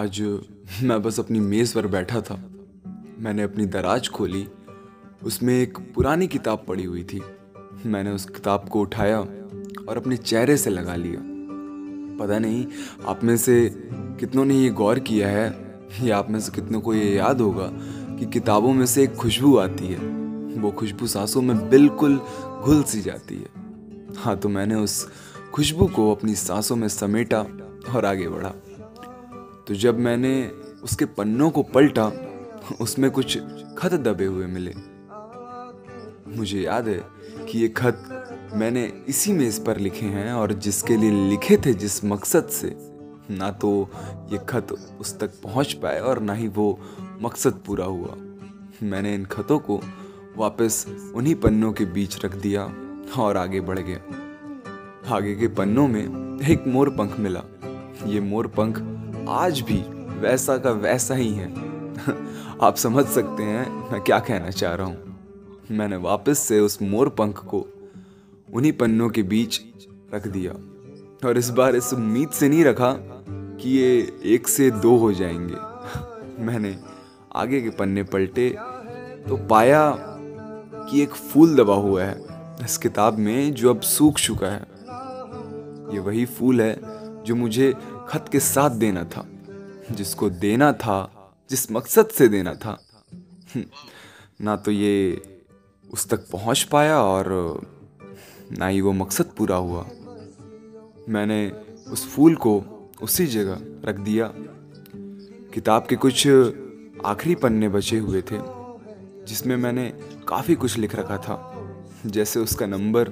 आज मैं बस अपनी मेज़ पर बैठा था। मैंने अपनी दराज खोली, उसमें एक पुरानी किताब पड़ी हुई थी। मैंने उस किताब को उठाया और अपने चेहरे से लगा लिया। पता नहीं आप में से कितनों ने ये गौर किया है या आप में से कितनों को ये याद होगा कि किताबों में से एक खुशबू आती है, वो खुशबू सांसों में बिल्कुल घुल सी जाती है। हाँ, तो मैंने उस खुशबू को अपनी सांसों में समेटा और आगे बढ़ा। तो जब मैंने उसके पन्नों को पलटा, उसमें कुछ खत दबे हुए मिले। मुझे याद है कि ये खत मैंने इसी मेज़ पर लिखे हैं और जिसके लिए लिखे थे, जिस मकसद से, ना तो ये खत उस तक पहुंच पाए और ना ही वो मकसद पूरा हुआ। मैंने इन खतों को वापस उन्हीं पन्नों के बीच रख दिया और आगे बढ़ गया। आगे के पन्नों में एक मोरपंख मिला। ये मोरपंख आज भी वैसा का वैसा ही है। आप समझ सकते हैं मैं क्या कहना चाह रहा हूँ। मैंने वापस से उस मोरपंख को उन्हीं पन्नों के बीच रख दिया और इस बार इस उम्मीद से नहीं रखा कि ये एक से दो हो जाएंगे। मैंने आगे के पन्ने पलटे तो पाया कि एक फूल दबा हुआ है इस किताब में, जो अब सूख चुका है। ये वही फूल है जो मुझे खत के साथ देना था, जिसको देना था, जिस मकसद से देना था। ना तो ये उस तक पहुंच पाया और ना ही वो मकसद पूरा हुआ। मैंने उस फूल को उसी जगह रख दिया। किताब के कुछ आखिरी पन्ने बचे हुए थे, जिसमें मैंने काफ़ी कुछ लिख रखा था, जैसे उसका नंबर।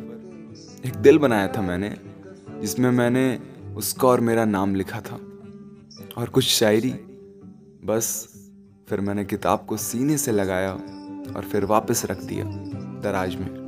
एक दिल बनाया था मैंने, जिसमें मैंने उसका और मेरा नाम लिखा था और कुछ शायरी। बस फिर मैंने किताब को सीने से लगाया और फिर वापस रख दिया दराज में।